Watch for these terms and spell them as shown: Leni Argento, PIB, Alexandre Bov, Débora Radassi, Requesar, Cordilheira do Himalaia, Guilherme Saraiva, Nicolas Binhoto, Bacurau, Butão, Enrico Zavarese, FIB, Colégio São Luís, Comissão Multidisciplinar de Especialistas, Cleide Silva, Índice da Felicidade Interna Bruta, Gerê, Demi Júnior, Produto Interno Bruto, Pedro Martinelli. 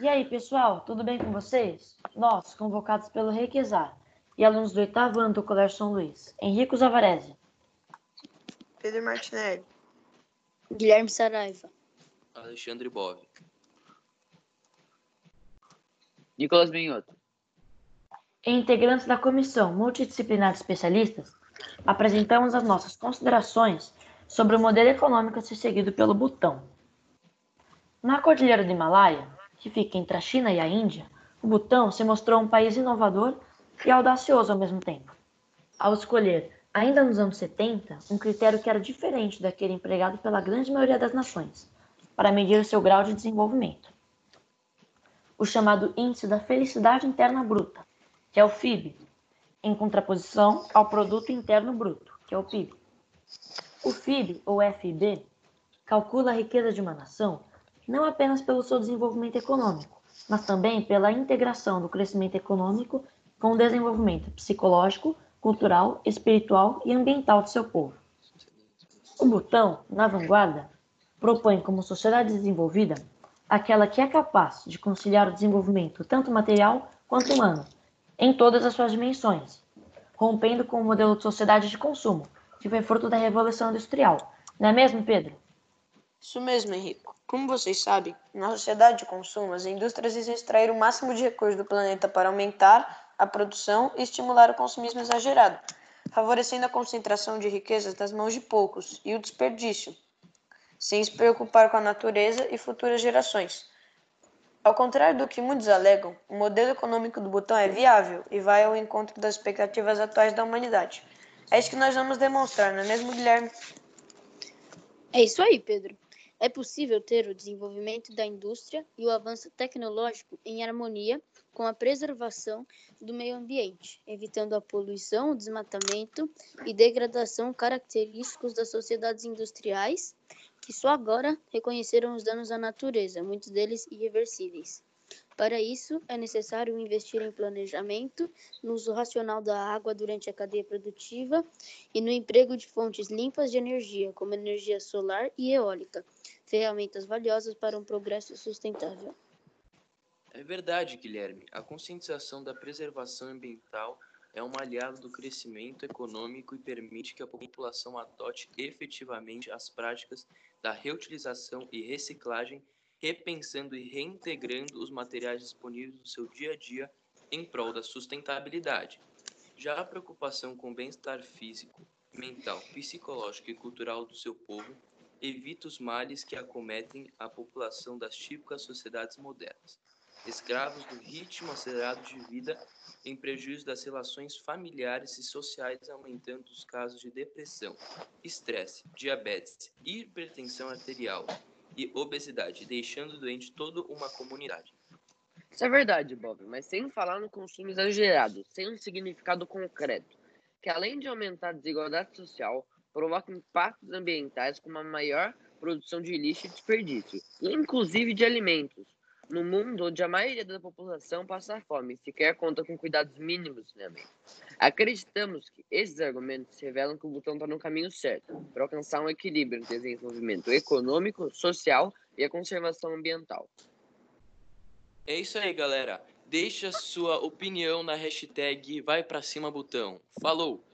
E aí, pessoal, tudo bem com vocês? Nós, convocados pelo Requesar e alunos do 8º ano do Colégio São Luís, Enrico Zavarese, Pedro Martinelli, Guilherme Saraiva, Alexandre Bov, Nicolas Binhoto, integrantes da Comissão Multidisciplinar de Especialistas, apresentamos as nossas considerações sobre o modelo econômico a ser seguido pelo Butão. Na Cordilheira do Himalaia, que fica entre a China e a Índia, o Butão se mostrou um país inovador e audacioso ao mesmo tempo, ao escolher, ainda nos anos 70, um critério que era diferente daquele empregado pela grande maioria das nações, para medir o seu grau de desenvolvimento. O chamado Índice da Felicidade Interna Bruta, que é o FIB, em contraposição ao Produto Interno Bruto, que é o PIB. O FIB, ou FIB, calcula a riqueza de uma nação não apenas pelo seu desenvolvimento econômico, mas também pela integração do crescimento econômico com o desenvolvimento psicológico, cultural, espiritual e ambiental do seu povo. O Butão, na vanguarda, propõe como sociedade desenvolvida aquela que é capaz de conciliar o desenvolvimento tanto material quanto humano, em todas as suas dimensões, rompendo com o modelo de sociedade de consumo, que foi fruto da Revolução Industrial. Não é mesmo, Pedro? Isso mesmo, Henrico. Como vocês sabem, na sociedade de consumo, as indústrias visam extrair o máximo de recursos do planeta para aumentar a produção e estimular o consumismo exagerado, favorecendo a concentração de riquezas nas mãos de poucos e o desperdício, sem se preocupar com a natureza e futuras gerações. Ao contrário do que muitos alegam, o modelo econômico do Butão é viável e vai ao encontro das expectativas atuais da humanidade. É isso que nós vamos demonstrar, não é mesmo, Guilherme? É isso aí, Pedro. É possível ter o desenvolvimento da indústria e o avanço tecnológico em harmonia com a preservação do meio ambiente, evitando a poluição, o desmatamento e degradação característicos das sociedades industriais, que só agora reconheceram os danos à natureza, muitos deles irreversíveis. Para isso, é necessário investir em planejamento, no uso racional da água durante a cadeia produtiva e no emprego de fontes limpas de energia, como energia solar e eólica. Ferramentas valiosas para um progresso sustentável. É verdade, Guilherme. A conscientização da preservação ambiental é um aliado do crescimento econômico e permite que a população adote efetivamente as práticas da reutilização e reciclagem, repensando e reintegrando os materiais disponíveis no seu dia a dia em prol da sustentabilidade. Já a preocupação com o bem-estar físico, mental, psicológico e cultural do seu povo evita os males que acometem a população das típicas sociedades modernas, escravos do ritmo acelerado de vida em prejuízo das relações familiares e sociais, aumentando os casos de depressão, estresse, diabetes, hipertensão arterial e obesidade, deixando doente toda uma comunidade. Isso é verdade, Bob, mas sem falar no consumo exagerado, sem um significado concreto, que além de aumentar a desigualdade social, provoca impactos ambientais com uma maior produção de lixo e desperdício, inclusive de alimentos, no mundo onde a maioria da população passa fome e sequer conta com cuidados mínimos de saneamento. Acreditamos que esses argumentos revelam que o Butão está no caminho certo para alcançar um equilíbrio entre o desenvolvimento econômico, social e a conservação ambiental. É isso aí, galera. Deixe a sua opinião na hashtag #VaiPraCimaButão. Falou!